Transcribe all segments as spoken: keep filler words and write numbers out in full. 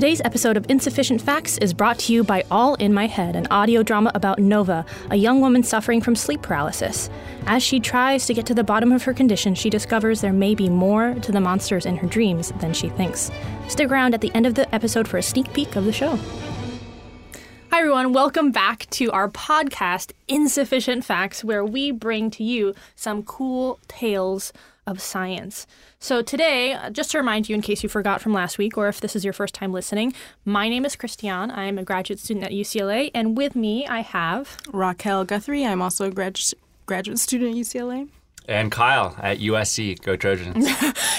Today's episode of Insufficient Facts is brought to you by All in My Head, an audio drama about Nova, a young woman suffering from sleep paralysis. As she tries to get to the bottom of her condition, she discovers there may be more to the monsters in her dreams than she thinks. Stick around at the end of the episode for a sneak peek of the show. Hi, everyone. Welcome back to our podcast, Insufficient Facts, where we bring to you some cool tales of science. So today, just to remind you in case you forgot from last week, or if this is your first time listening, my name is Christiane. I'm a graduate student at U C L A, and with me I have... Raquel Guthrie. I'm also a grad- graduate student at U C L A. And Kyle at U S C. Go Trojans.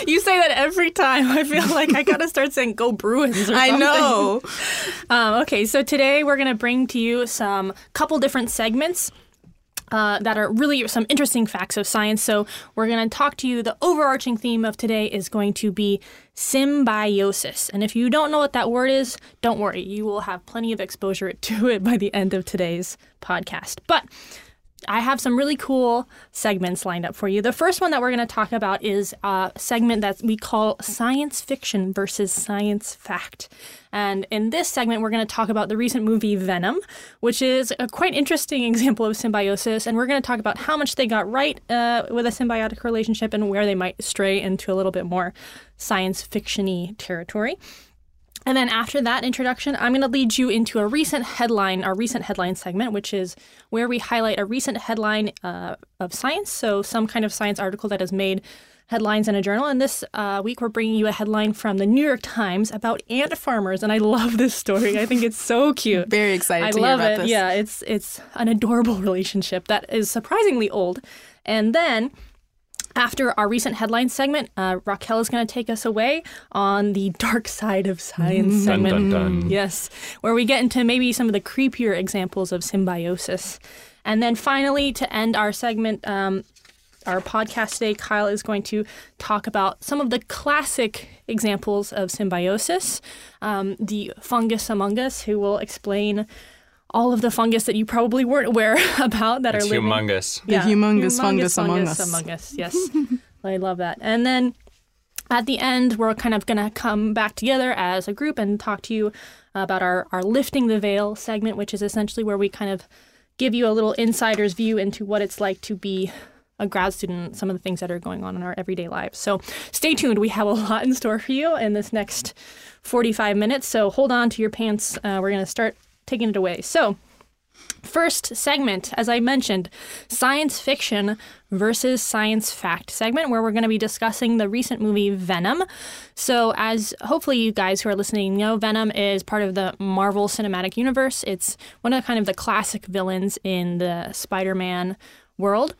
You say that every time. I feel like I got to start saying go Bruins or something. I know. um, okay, so today we're going to bring to you some couple different segments uh, that are really some interesting facts of science. So we're going to talk to you. The overarching theme of today is going to be symbiosis. And if you don't know what that word is, don't worry. You will have plenty of exposure to it by the end of today's podcast. But I have some really cool segments lined up for you. The first one that we're going to talk about is a segment that we call Science Fiction versus Science Fact. And in this segment, we're going to talk about the recent movie Venom, which is a quite interesting example of symbiosis. And we're going to talk about how much they got right uh, with a symbiotic relationship and where they might stray into a little bit more science fiction-y territory. And then after that introduction, I'm going to lead you into a recent headline, our recent headline segment, which is where we highlight a recent headline uh, of science. So some kind of science article that has made headlines in a journal. And this uh, week, we're bringing you a headline from the New York Times about ant farmers. And I love this story. I think it's so cute. Very excited I to love hear about it. This. Yeah, it's, it's an adorable relationship that is surprisingly old. And then... after our recent headline segment, uh, Raquel is going to take us away on the dark side of science mm. segment. Dun, dun, dun. Yes, where we get into maybe some of the creepier examples of symbiosis. And then finally, to end our segment, um, our podcast today, Kyle is going to talk about some of the classic examples of symbiosis, um, the fungus among us, who will explain all of the fungus that you probably weren't aware about that it's are living. Humongous. Yeah. The humongous, humongous fungus, fungus among us. Among us. Yes, I love that. And then at the end, we're kind of going to come back together as a group and talk to you about our, our Lifting the Veil segment, which is essentially where we kind of give you a little insider's view into what it's like to be a grad student, some of the things that are going on in our everyday lives. So stay tuned. We have a lot in store for you in this next forty-five minutes. So hold on to your pants. Uh, we're going to start taking it away. So, first segment, as I mentioned, science fiction versus science fact segment, where we're going to be discussing the recent movie Venom. So, as hopefully you guys who are listening know, Venom is part of the Marvel Cinematic Universe. It's one of the kind of the classic villains in the Spider-Man world.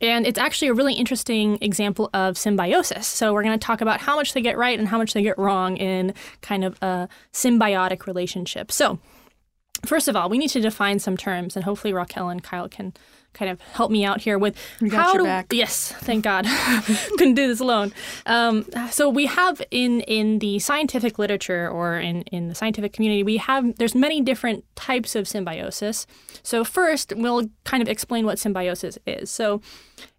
And it's actually a really interesting example of symbiosis. So we're going to talk about how much they get right and how much they get wrong in kind of a symbiotic relationship. So first of all, we need to define some terms, and hopefully Raquel and Kyle can kind of help me out here with we got how your do back. Yes, thank God. Couldn't do this alone. Um, so we have in in the scientific literature or in, in the scientific community, we have there's many different types of symbiosis. So first, we'll kind of explain what symbiosis is. So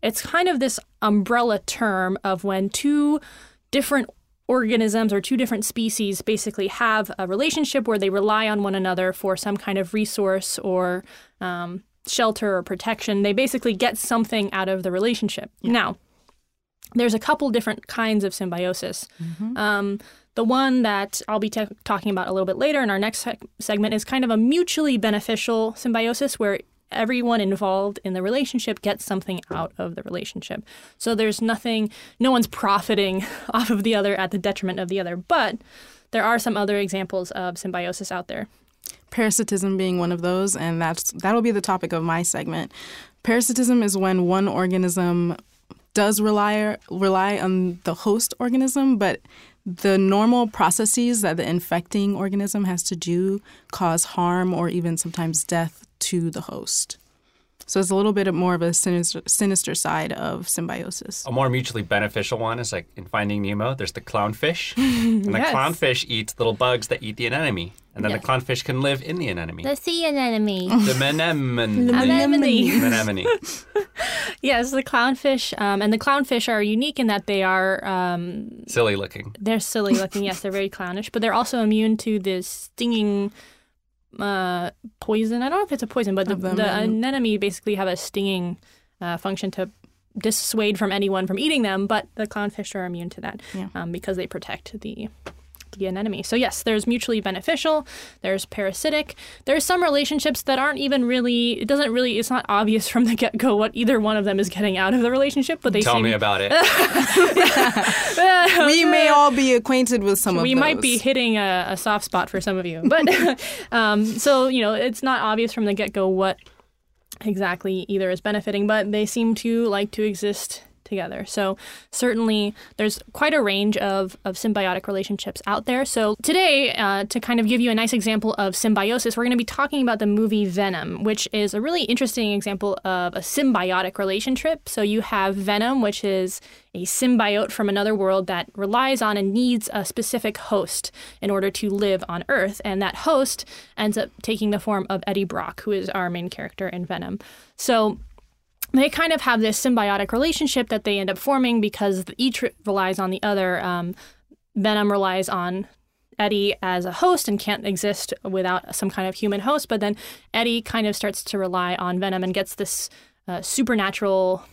it's kind of this umbrella term of when two different organisms or two different species basically have a relationship where they rely on one another for some kind of resource or um, shelter or protection. They basically get something out of the relationship. Yeah. Now, there's a couple different kinds of symbiosis. Mm-hmm. Um, the one that I'll be t- talking about a little bit later in our next se- segment is kind of a mutually beneficial symbiosis where everyone involved in the relationship gets something out of the relationship. So there's nothing, no one's profiting off of the other at the detriment of the other. But there are some other examples of symbiosis out there. Parasitism being one of those, and that's that'll be the topic of my segment. Parasitism is when one organism does rely rely on the host organism, but the normal processes that the infecting organism has to do cause harm or even sometimes death to the host. So it's a little bit more of a sinister, sinister side of symbiosis. A more mutually beneficial one is like in Finding Nemo, there's the clownfish. And yes. The clownfish eats little bugs that eat the anemone. And then yes. The clownfish can live in the anemone. The sea anemone. The menemone. The anemone. Menemone. Yes, the clownfish. Um, and the clownfish are unique in that they are... Um, silly looking. They're silly looking, yes. They're very clownish. But they're also immune to this stinging... Uh, poison. I don't know if it's a poison, but the, the anemone basically have a stinging uh, function to dissuade from anyone from eating them. But the clownfish are immune to that yeah. um, because they protect the the anemone. So yes, there's mutually beneficial. There's parasitic. There's some relationships that aren't even really. It doesn't really. It's not obvious from the get go what either one of them is getting out of the relationship. But they tell seem, me about it. We may all be acquainted with some of those. We might be hitting a, a soft spot for some of you. But um, so, you know, it's not obvious from the get-go what exactly either is benefiting, but they seem to like to exist together. So certainly there's quite a range of, of symbiotic relationships out there. So today, uh, to kind of give you a nice example of symbiosis, we're going to be talking about the movie Venom, which is a really interesting example of a symbiotic relationship. So you have Venom, which is a symbiote from another world that relies on and needs a specific host in order to live on Earth. And that host ends up taking the form of Eddie Brock, who is our main character in Venom. So they kind of have this symbiotic relationship that they end up forming because each relies on the other. Um, Venom relies on Eddie as a host and can't exist without some kind of human host. But then Eddie kind of starts to rely on Venom and gets this uh, supernatural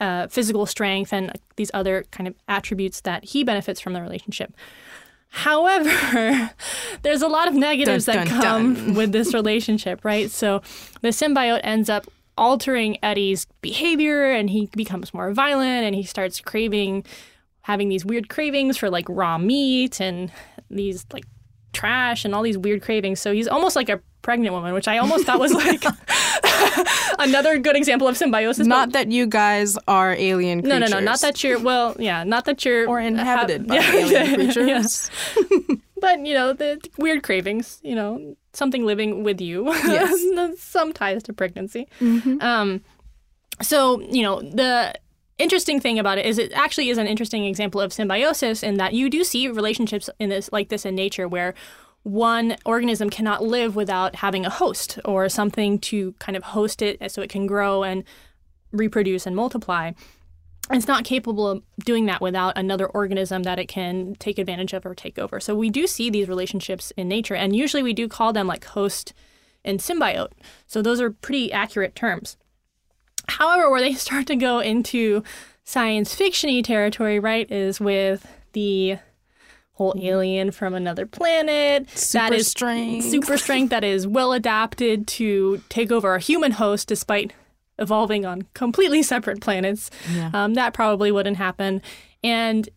uh, physical strength and these other kind of attributes that he benefits from the relationship. However, there's a lot of negatives dun, dun, that come dun. with this relationship, right? So the symbiote ends up altering Eddie's behavior, and he becomes more violent, and he starts craving, having these weird cravings for like raw meat and these like trash and all these weird cravings. So he's almost like a pregnant woman, which I almost thought was like another good example of symbiosis. Not that you guys are alien creatures. No, no, no. Not that you're, well, yeah, not that you're. Or inhabited ha- by yeah, alien creatures. Yeah. But, you know, the weird cravings, you know, something living with you. Yes. Some ties to pregnancy. Mm-hmm. Um, so, you know, the interesting thing about it is it actually is an interesting example of symbiosis in that you do see relationships in this like this in nature where one organism cannot live without having a host or something to kind of host it so it can grow and reproduce and multiply. It's not capable of doing that without another organism that it can take advantage of or take over. So we do see these relationships in nature, and usually we do call them like host and symbiote. So those are pretty accurate terms. However, where they start to go into science fiction-y territory, right, is with the whole alien from another planet. Super that is strength. Super strength that is well adapted to take over a human host despite evolving on completely separate planets. Yeah. Um, that probably wouldn't happen. And,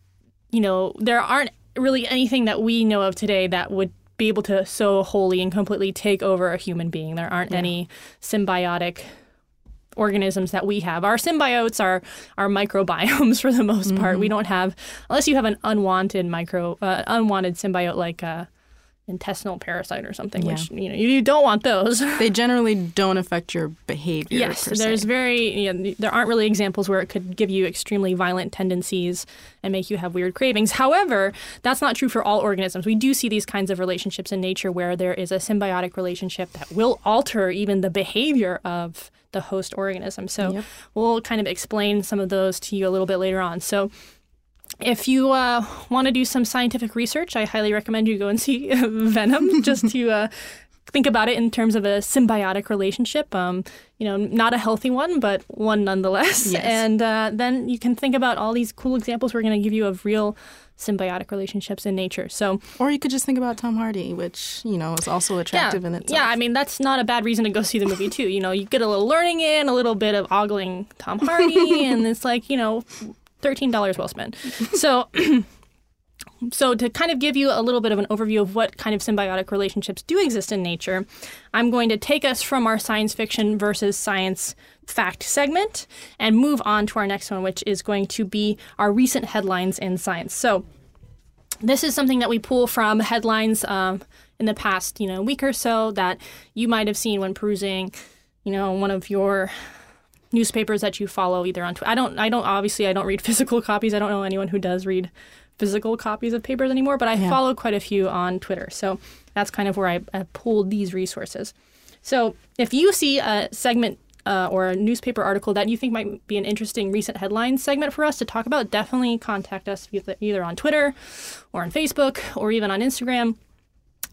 you know, there aren't really anything that we know of today that would be able to so wholly and completely take over a human being. There aren't yeah. any symbiotic organisms that we have. Our symbiotes are our microbiomes for the most mm-hmm. part. We don't have, unless you have an unwanted micro, uh, unwanted symbiote like a intestinal parasite or something, yeah. which, you know, you don't want those. They generally don't affect your behavior. Yes, there's very, you know, there aren't really examples where it could give you extremely violent tendencies and make you have weird cravings. However, that's not true for all organisms. We do see these kinds of relationships in nature where there is a symbiotic relationship that will alter even the behavior of the host organism. So yep. we'll kind of explain some of those to you a little bit later on. So if you uh, want to do some scientific research, I highly recommend you go and see Venom just to uh, think about it in terms of a symbiotic relationship. Um, you know, not a healthy one, but one nonetheless. Yes. And uh, then you can think about all these cool examples we're going to give you of real symbiotic relationships in nature. So, or you could just think about Tom Hardy, which, you know, is also attractive yeah, in itself. Yeah, I mean, that's not a bad reason to go see the movie, too. You know, you get a little learning in, a little bit of ogling Tom Hardy, and it's like, you know, thirteen dollars well spent. So so to kind of give you a little bit of an overview of what kind of symbiotic relationships do exist in nature, I'm going to take us from our science fiction versus science fact segment and move on to our next one, which is going to be our recent headlines in science. So this is something that we pull from headlines um, in the past, you know, week or so that you might have seen when perusing, you know, one of your newspapers that you follow either on Twitter. I don't, I don't, obviously I don't read physical copies. I don't know anyone who does read physical copies of papers anymore, but I yeah. follow quite a few on Twitter. So that's kind of where I, I pulled these resources. So if you see a segment uh, or a newspaper article that you think might be an interesting recent headline segment for us to talk about, definitely contact us either on Twitter or on Facebook or even on Instagram.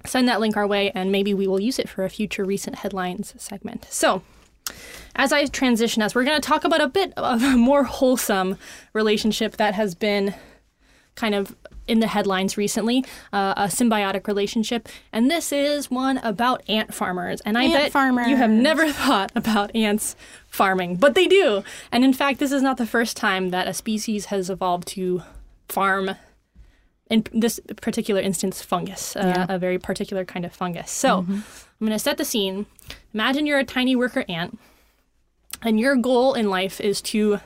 Send that link our way, and maybe we will use it for a future recent headlines segment. So as I transition us, we're going to talk about a bit of a more wholesome relationship that has been kind of in the headlines recently, uh, a symbiotic relationship. And this is one about ant farmers. And I ant bet farmers. You have never thought about ants farming, but they do. And in fact, this is not the first time that a species has evolved to farm, in this particular instance, fungus, yeah. uh, a very particular kind of fungus. So mm-hmm. I'm going to set the scene. Imagine you're a tiny worker ant, and your goal in life is to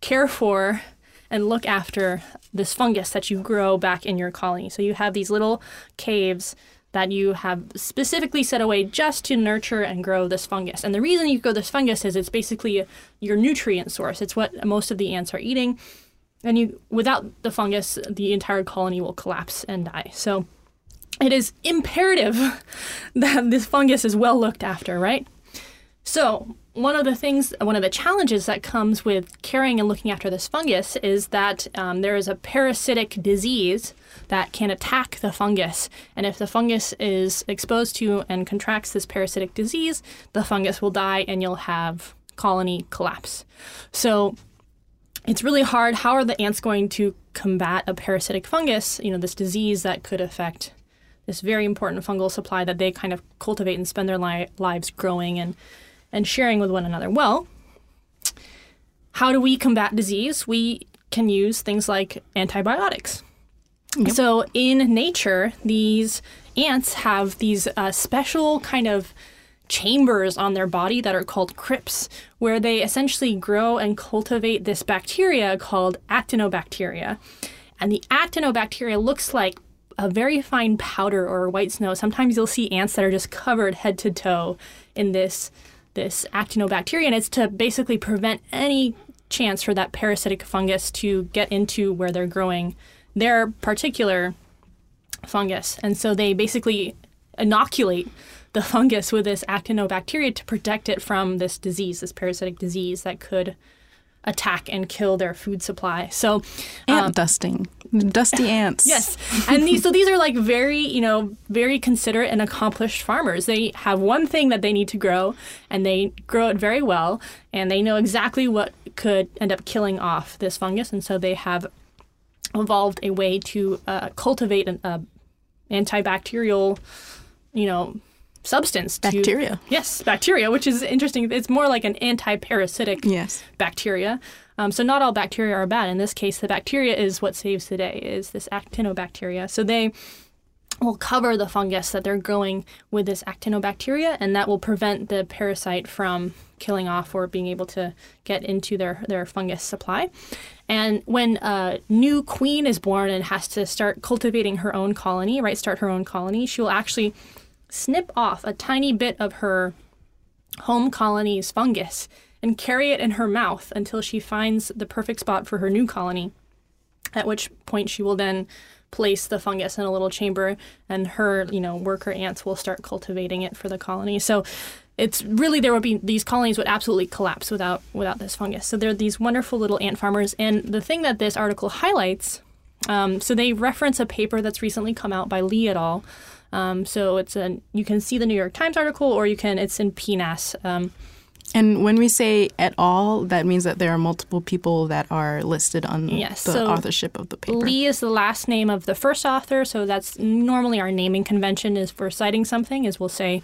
care for and look after this fungus that you grow back in your colony. So you have these little caves that you have specifically set away just to nurture and grow this fungus. And the reason you grow this fungus is it's basically your nutrient source. It's what most of the ants are eating. And you, without the fungus, the entire colony will collapse and die. So it is imperative that this fungus is well looked after, right? So one of the things, one of the challenges that comes with caring and looking after this fungus is that um, there is a parasitic disease that can attack the fungus. And if the fungus is exposed to and contracts this parasitic disease, the fungus will die and you'll have colony collapse. So it's really hard. How are the ants going to combat a parasitic fungus, you know, this disease that could affect this very important fungal supply that they kind of cultivate and spend their li- lives growing and, and sharing with one another? Well, how do we combat disease? We can use things like antibiotics. Yep. So in nature, these ants have these uh, special kind of chambers on their body that are called crypts, where they essentially grow and cultivate this bacteria called actinobacteria. And the actinobacteria looks like a very fine powder or white snow. Sometimes you'll see ants that are just covered head to toe in this, this actinobacteria, and it's to basically prevent any chance for that parasitic fungus to get into where they're growing their particular fungus. And so they basically inoculate the fungus with this actinobacteria to protect it from this disease, this parasitic disease that could attack and kill their food supply. So ant um, dusting, dusty ants. Yes. And these, so these are like very, you know, very considerate and accomplished farmers. They have one thing that they need to grow, and they grow it very well, and they know exactly what could end up killing off this fungus. And so they have evolved a way to uh, cultivate an uh, antibacterial, you know, substance. Bacteria. To, yes, bacteria, which is interesting. It's more like an anti-parasitic yes. bacteria. Um, so not all bacteria are bad. In this case, the bacteria is what saves the day, is this actinobacteria. So they will cover the fungus that they're growing with this actinobacteria, and that will prevent the parasite from killing off or being able to get into their, their fungus supply. And when a new queen is born and has to start cultivating her own colony, right, start her own colony, she will actually snip off a tiny bit of her home colony's fungus and carry it in her mouth until she finds the perfect spot for her new colony, at which point she will then place the fungus in a little chamber, and her, you know, worker ants will start cultivating it for the colony. So it's really, there would be, these colonies would absolutely collapse without without this fungus. So they're these wonderful little ant farmers. And the thing that this article highlights, um, so they reference a paper that's recently come out by Lee et al. Um, so it's a, you can see the New York Times article, or you can, it's in P N A S. Um, and when we say et al., that means that there are multiple people that are listed on yes, the so authorship of the paper. Lee is the last name of the first author, so that's normally our naming convention is for citing something, is we'll say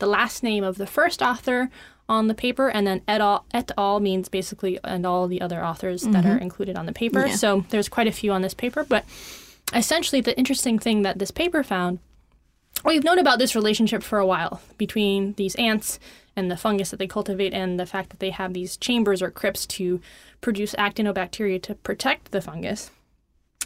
the last name of the first author on the paper, and then et al., et al. Means basically and all the other authors mm-hmm. that are included on the paper. Yeah. So there's quite a few on this paper, but essentially the interesting thing that this paper found, we've known about this relationship for a while between these ants and the fungus that they cultivate, and the fact that they have these chambers or crypts to produce actinobacteria to protect the fungus.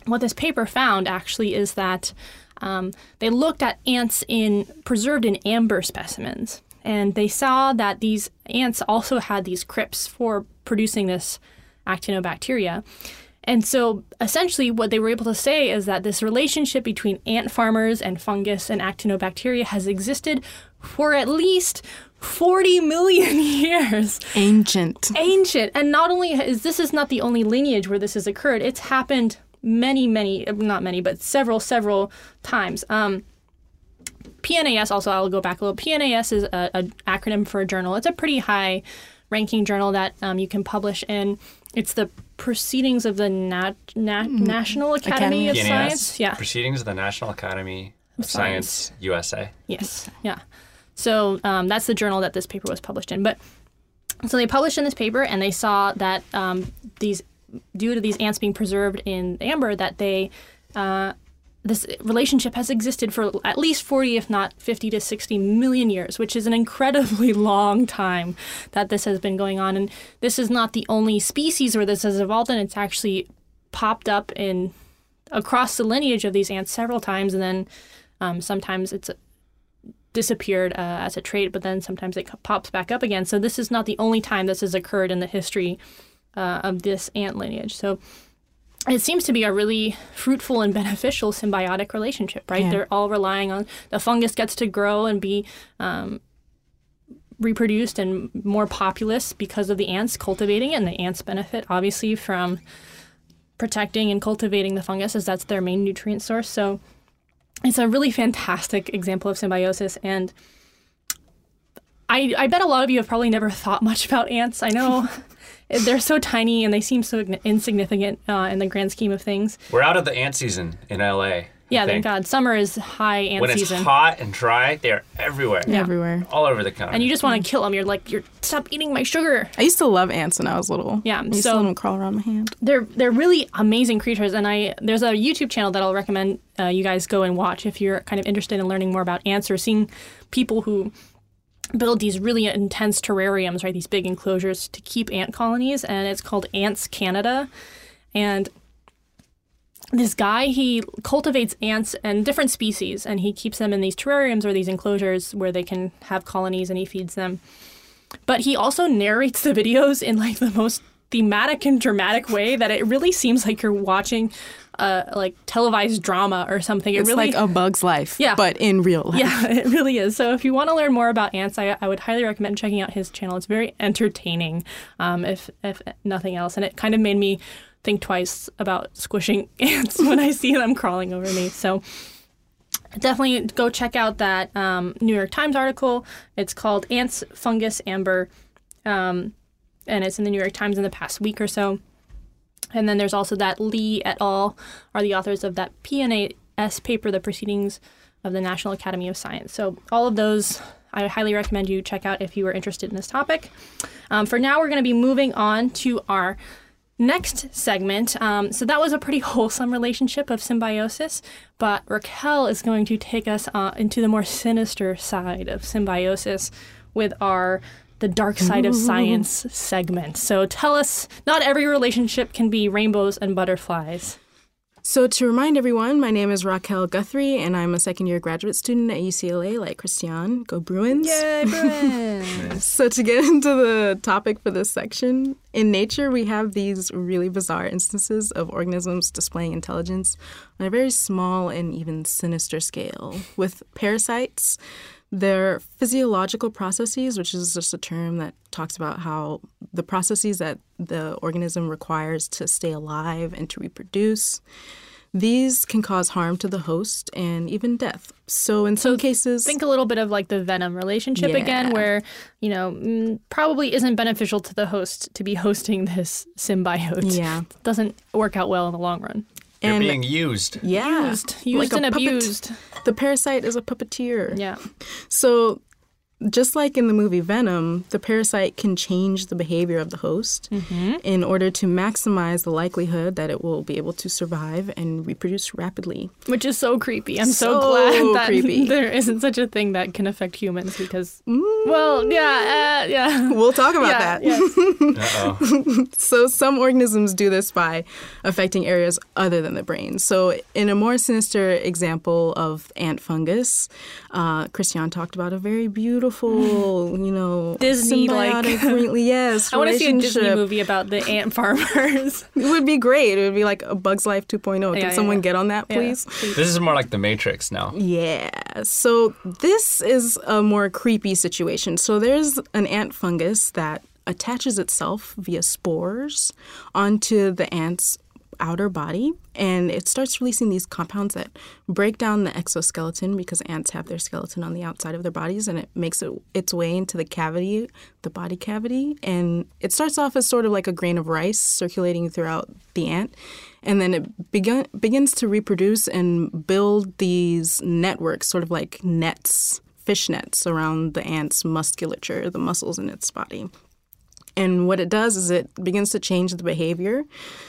What this paper found actually is that um, they looked at ants in preserved in amber specimens, and they saw that these ants also had these crypts for producing this actinobacteria. And so essentially what they were able to say is that this relationship between ant farmers and fungus and actinobacteria has existed for at least forty million years. Ancient. Ancient. And not only is this is not the only lineage where this has occurred, it's happened many, many, not many, but several, several times. Um, P N A S, also I'll go back a little, P N A S is an acronym for a journal. It's a pretty high-ranking journal that um, you can publish in. It's the Proceedings of the Nat- Nat- mm. National Academy, Academy. of P N A S, Science. Yeah. Proceedings of the National Academy of Science, Science U S A. Yes, yeah. So um, that's the journal that this paper was published in. But so they published in this paper, and they saw that um, these, due to these ants being preserved in amber, that they... Uh, This relationship has existed for at least forty, if not fifty to sixty million years, which is an incredibly long time that this has been going on. And this is not the only species where this has evolved, and it's actually popped up in across the lineage of these ants several times. And then um, sometimes it's disappeared uh, as a trait, but then sometimes it pops back up again. So this is not the only time this has occurred in the history uh, of this ant lineage. So it seems to be a really fruitful and beneficial symbiotic relationship, right? Yeah. They're all relying on the fungus gets to grow and be um, reproduced and more populous because of the ants cultivating it. And the ants benefit, obviously, from protecting and cultivating the fungus, as that's their main nutrient source. So it's a really fantastic example of symbiosis. And I, I bet a lot of you have probably never thought much about ants. I know. They're so tiny and they seem so insignificant uh, in the grand scheme of things. We're out of the ant season in L A. Yeah, thank God. Summer is high ant season. When it's hot and dry, they are everywhere. Yeah. Everywhere. All over the country. And you just want to kill them. You're like, you're stop eating my sugar. I used to love ants when I was little. Yeah. I used so, to let them crawl around my hand. They're they're really amazing creatures. And I there's a YouTube channel that I'll recommend uh, you guys go and watch if you're kind of interested in learning more about ants or seeing people who build these really intense terrariums, right? These big enclosures to keep ant colonies, and it's called Ants Canada. And this guy, he cultivates ants and different species, and he keeps them in these terrariums or these enclosures where they can have colonies, and he feeds them. But he also narrates the videos in like the most thematic and dramatic way that it really seems like you're watching Uh, like televised drama or something. It it's really, like A Bug's Life, yeah. But in real life. Yeah, it really is. So if you want to learn more about ants, I, I would highly recommend checking out his channel. It's very entertaining, um, if if nothing else. And it kind of made me think twice about squishing ants when I see them crawling over me. So definitely go check out that um, New York Times article. It's called Ants, Fungus, Amber, um, and it's in the New York Times in the past week or so. And then there's also that Lee et al. Are the authors of that P N A S paper, The Proceedings of the National Academy of Science. So all of those I highly recommend you check out if you are interested in this topic. Um, for now, we're going to be moving on to our next segment. Um, so that was a pretty wholesome relationship of symbiosis, but Raquel is going to take us uh, into the more sinister side of symbiosis with our The Dark Side of Science segment. So tell us, not every relationship can be rainbows and butterflies. So to remind everyone, my name is Raquel Guthrie, and I'm a second-year graduate student at U C L A, like Christiane. Go Bruins. Yay, Bruins! So to get into the topic for this section, in nature, we have these really bizarre instances of organisms displaying intelligence on a very small and even sinister scale. With parasites, their physiological processes, which is just a term that talks about how the processes that the organism requires to stay alive and to reproduce, these can cause harm to the host and even death. So in some so cases... Think a little bit of like the venom relationship yeah. again, where, you know, probably isn't beneficial to the host to be hosting this symbiote. Yeah. It doesn't work out well in the long run. You're and being used. Yeah. Used, used like and abused. The parasite is a puppeteer. Yeah. So just like in the movie Venom, the parasite can change the behavior of the host mm-hmm. in order to maximize the likelihood that it will be able to survive and reproduce rapidly. Which is so creepy. I'm so, so glad that creepy. There isn't such a thing that can affect humans because, mm. well, yeah, uh, yeah. We'll talk about yeah, that. Yes. Uh-oh. So some organisms do this by affecting areas other than the brain. So in a more sinister example of ant fungus, uh, Christiane talked about a very beautiful beautiful, you know, Disney like yes. I want to see a Disney movie about the ant farmers. It would be great. It would be like a Bug's Life two point oh. Yeah, Can someone yeah. get on that, please? Yeah, please? This is more like The Matrix now. Yeah. So this is a more creepy situation. So there's an ant fungus that attaches itself via spores onto the ant's outer body, and it starts releasing these compounds that break down the exoskeleton, because ants have their skeleton on the outside of their bodies, and it makes it, its way into the cavity, the body cavity. And it starts off as sort of like a grain of rice circulating throughout the ant, and then it begin, begins to reproduce and build these networks, sort of like nets, fish nets, around the ant's musculature, the muscles in its body. And what it does is it begins to change the behavior.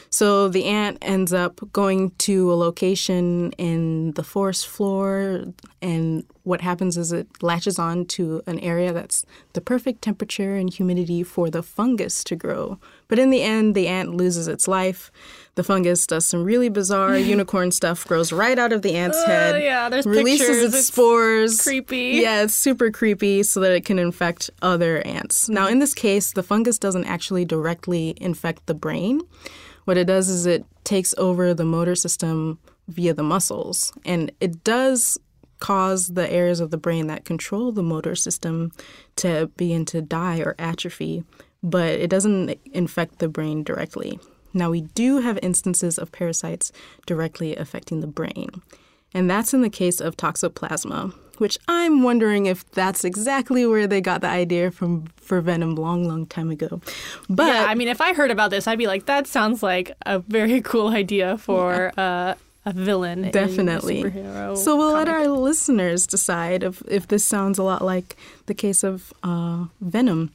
So the ant ends up going to a location in the forest floor, and what happens is it latches on to an area that's the perfect temperature and humidity for the fungus to grow. But in the end, the ant loses its life. The fungus does some really bizarre unicorn stuff, grows right out of the ant's uh, head, yeah, there's releases pictures. its spores. It's creepy. Yeah, it's super creepy, so that it can infect other ants. Now, in this case, the fungus doesn't actually directly infect the brain. What it does is it takes over the motor system via the muscles, and it does cause the areas of the brain that control the motor system to begin to die or atrophy, but it doesn't infect the brain directly. Now, we do have instances of parasites directly affecting the brain, and that's in the case of Toxoplasma, which I'm wondering if that's exactly where they got the idea from for Venom long, long time ago. But yeah, I mean, if I heard about this, I'd be like, that sounds like a very cool idea for yeah. uh, a villain. Definitely. In a superhero so we'll comic. Let our listeners decide if, if this sounds a lot like the case of uh, Venom.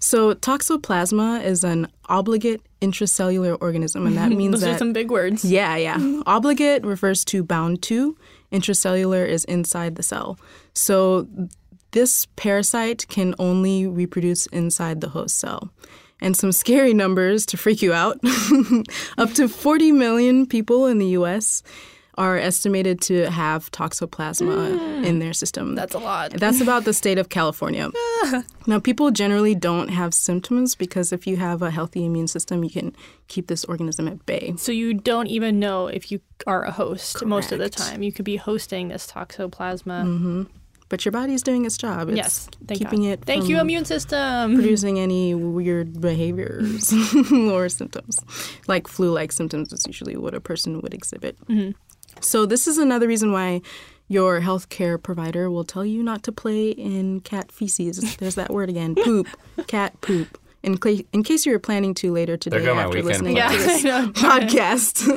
So Toxoplasma is an obligate intracellular organism, and that means Those that... Those are some big words. Yeah, yeah. Obligate refers to bound to. Intracellular is inside the cell. So this parasite can only reproduce inside the host cell. And some scary numbers to freak you out. Up to forty million people in the U S are estimated to have Toxoplasma mm. in their system. That's a lot. That's about the state of California. Now, people generally don't have symptoms because if you have a healthy immune system, you can keep this organism at bay. So you don't even know if you are a host. Correct. Most of the time. You could be hosting this Toxoplasma. Mm-hmm. But your body's doing its job. It's yes, thank keeping God. It. Thank you, immune system. Producing any weird behaviors or symptoms, like flu-like symptoms is usually what a person would exhibit. Mm-hmm. So this is another reason why your healthcare provider will tell you not to play in cat feces. There's that word again, poop, cat poop. In, cl- in case you were planning to later today after listening yeah, to this podcast.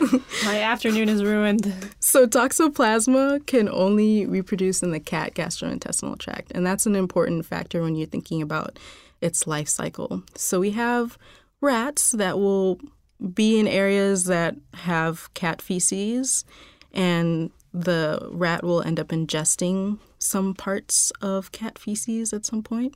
My afternoon is ruined. So Toxoplasma can only reproduce in the cat gastrointestinal tract, and that's an important factor when you're thinking about its life cycle. So we have rats that will be in areas that have cat feces, and the rat will end up ingesting some parts of cat feces at some point.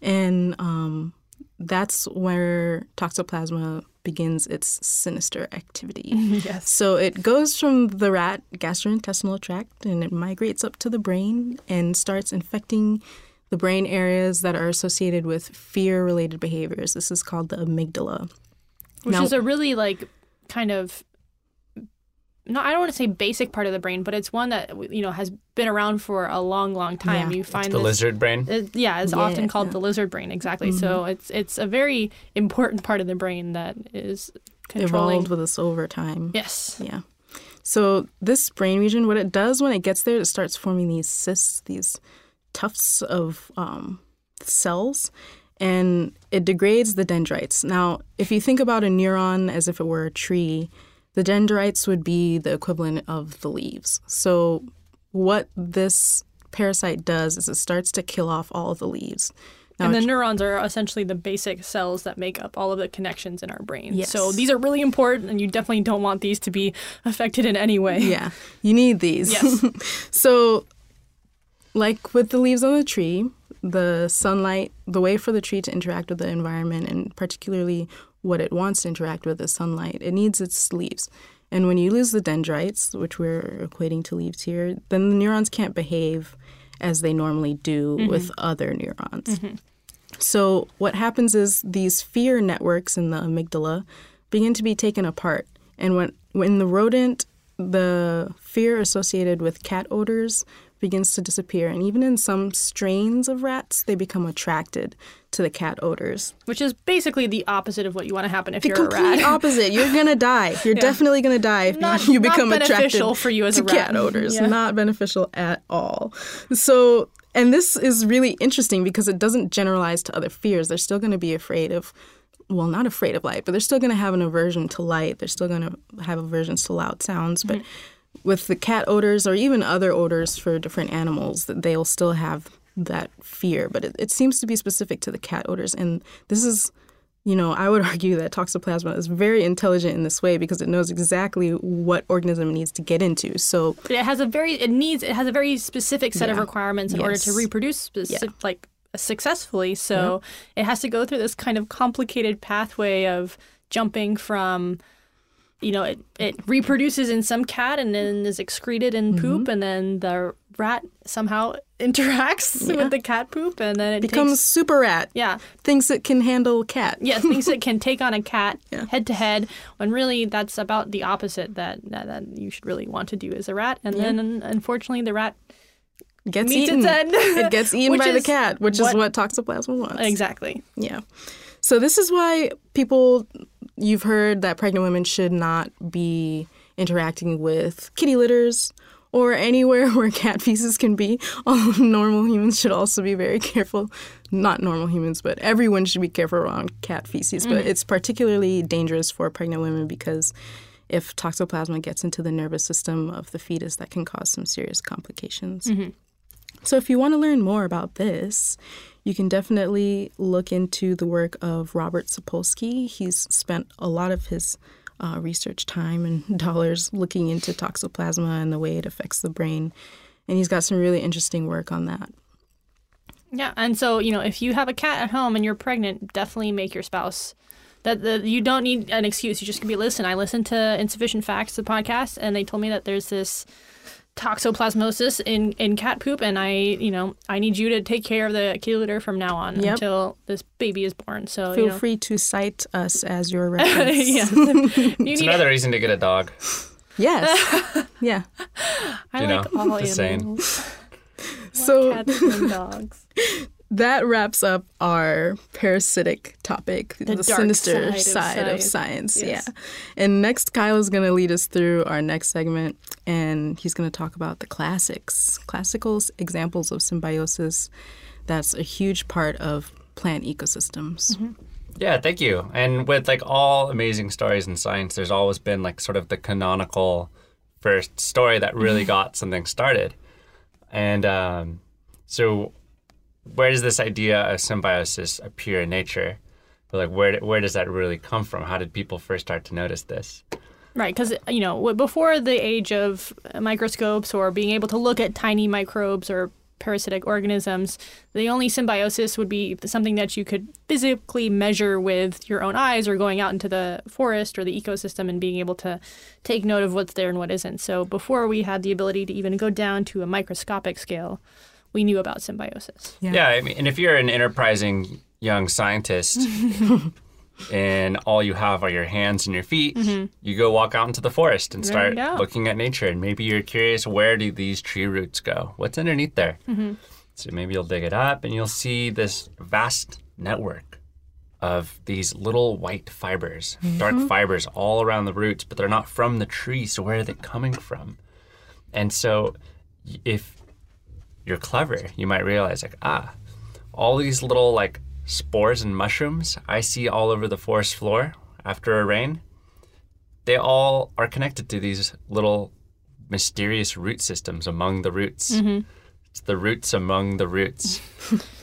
And um, that's where Toxoplasma begins its sinister activity. Yes. So it goes from the rat gastrointestinal tract, and it migrates up to the brain and starts infecting the brain areas that are associated with fear-related behaviors. This is called the amygdala. Which now, is a really, like, kind of... No, I don't want to say basic part of the brain, but it's one that, you know, has been around for a long, long time. Yeah. You find it's the this, lizard brain. It, yeah, it's yeah, often called yeah. the lizard brain. Exactly. Mm-hmm. So it's it's a very important part of the brain that is controlling. Evolved with us over time. Yes. Yeah. So this brain region, what it does when it gets there, it starts forming these cysts, these tufts of um, cells. And it degrades the dendrites. Now, if you think about a neuron as if it were a tree, the dendrites would be the equivalent of the leaves. So what this parasite does is it starts to kill off all of the leaves. Now, and the neurons are essentially the basic cells that make up all of the connections in our brain. Yes. So these are really important, and you definitely don't want these to be affected in any way. Yeah, you need these. Yes. So like with the leaves on the tree, the sunlight, the way for the tree to interact with the environment, and particularly what it wants to interact with is sunlight. It needs its leaves. And when you lose the dendrites, which we're equating to leaves here, then the neurons can't behave as they normally do mm-hmm. with other neurons. Mm-hmm. So what happens is these fear networks in the amygdala begin to be taken apart. And when, when the rodent, the fear associated with cat odors begins to disappear. And even in some strains of rats, they become attracted to the cat odors. Which is basically the opposite of what you want to happen if the you're a rat. The complete opposite. You're going to die. You're yeah. definitely going to die if not, you, you become attracted for you as to a rat. Cat odors. Yeah. Not beneficial at all. So, and this is really interesting because it doesn't generalize to other fears. They're still going to be afraid of well, not afraid of light, but they're still going to have an aversion to light. They're still going to have aversions to loud sounds. Mm-hmm. But with the cat odors or even other odors for different animals, they'll still have that fear. But it, it seems to be specific to the cat odors. And this is, you know, I would argue that Toxoplasma is very intelligent in this way because it knows exactly what organism needs to get into. So but it has a very, it needs, it has a very specific set yeah. of requirements in yes. order to reproduce specific, yeah. like, successfully. So yeah. it has to go through this kind of complicated pathway of jumping from, you know, it, it reproduces in some cat and then is excreted in poop mm-hmm. and then the rat somehow interacts yeah. with the cat poop and then it becomes takes, super rat. Yeah. Thinks it can handle a cat. Yeah, thinks it can take on a cat yeah. head to head when really that's about the opposite that, that, that you should really want to do as a rat. And yeah. then unfortunately the rat gets eaten. It gets eaten by the cat, which what, is what Toxoplasma wants. Exactly. Yeah. So this is why people, you've heard that pregnant women should not be interacting with kitty litters or anywhere where cat feces can be. All normal humans should also be very careful. Not normal humans, but everyone should be careful around cat feces. Mm-hmm. But it's particularly dangerous for pregnant women because if Toxoplasma gets into the nervous system of the fetus, that can cause some serious complications. Mm-hmm. So if you want to learn more about this, you can definitely look into the work of Robert Sapolsky. He's spent a lot of his uh, research time and dollars looking into Toxoplasma and the way it affects the brain. And he's got some really interesting work on that. Yeah, and so, you know, if you have a cat at home and you're pregnant, definitely make your spouse That the, you don't need an excuse. You just can be, listen, I listened to Insufficient Facts, the podcast, and they told me that there's this toxoplasmosis in, in cat poop, and I, you know, I need you to take care of the kitty litter from now on yep. until this baby is born. So feel you know. free to cite us as your reference. Yes. you it's another it. reason to get a dog. Yes. yeah. I you like know, all the animals. So cats and dogs. That wraps up our parasitic topic, the, the sinister side, side of science. Of science. Yes. Yeah. And next, Kyle is going to lead us through our next segment, and he's going to talk about the classics, classical examples of symbiosis. That's a huge part of plant ecosystems. Mm-hmm. Yeah, thank you. And with like all amazing stories in science, there's always been like sort of the canonical first story that really got something started. And um, so... where does this idea of symbiosis appear in nature? But like, where where does that really come from? How did people first start to notice this? Right, because you know, before the age of microscopes or being able to look at tiny microbes or parasitic organisms, the only symbiosis would be something that you could physically measure with your own eyes or going out into the forest or the ecosystem and being able to take note of what's there and what isn't. So before we had the ability to even go down to a microscopic scale, we knew about symbiosis. Yeah. yeah, I mean, and if you're an enterprising young scientist and all you have are your hands and your feet, mm-hmm. you go walk out into the forest and start looking at nature. And maybe you're curious, where do these tree roots go? What's underneath there? Mm-hmm. So maybe you'll dig it up and you'll see this vast network of these little white fibers, mm-hmm. dark fibers all around the roots, but they're not from the tree. So where are they coming from? And so if you're clever, you might realize like, ah, all these little like spores and mushrooms I see all over the forest floor after a rain, they all are connected to these little mysterious root systems among the roots. Mm-hmm. It's the roots among the roots.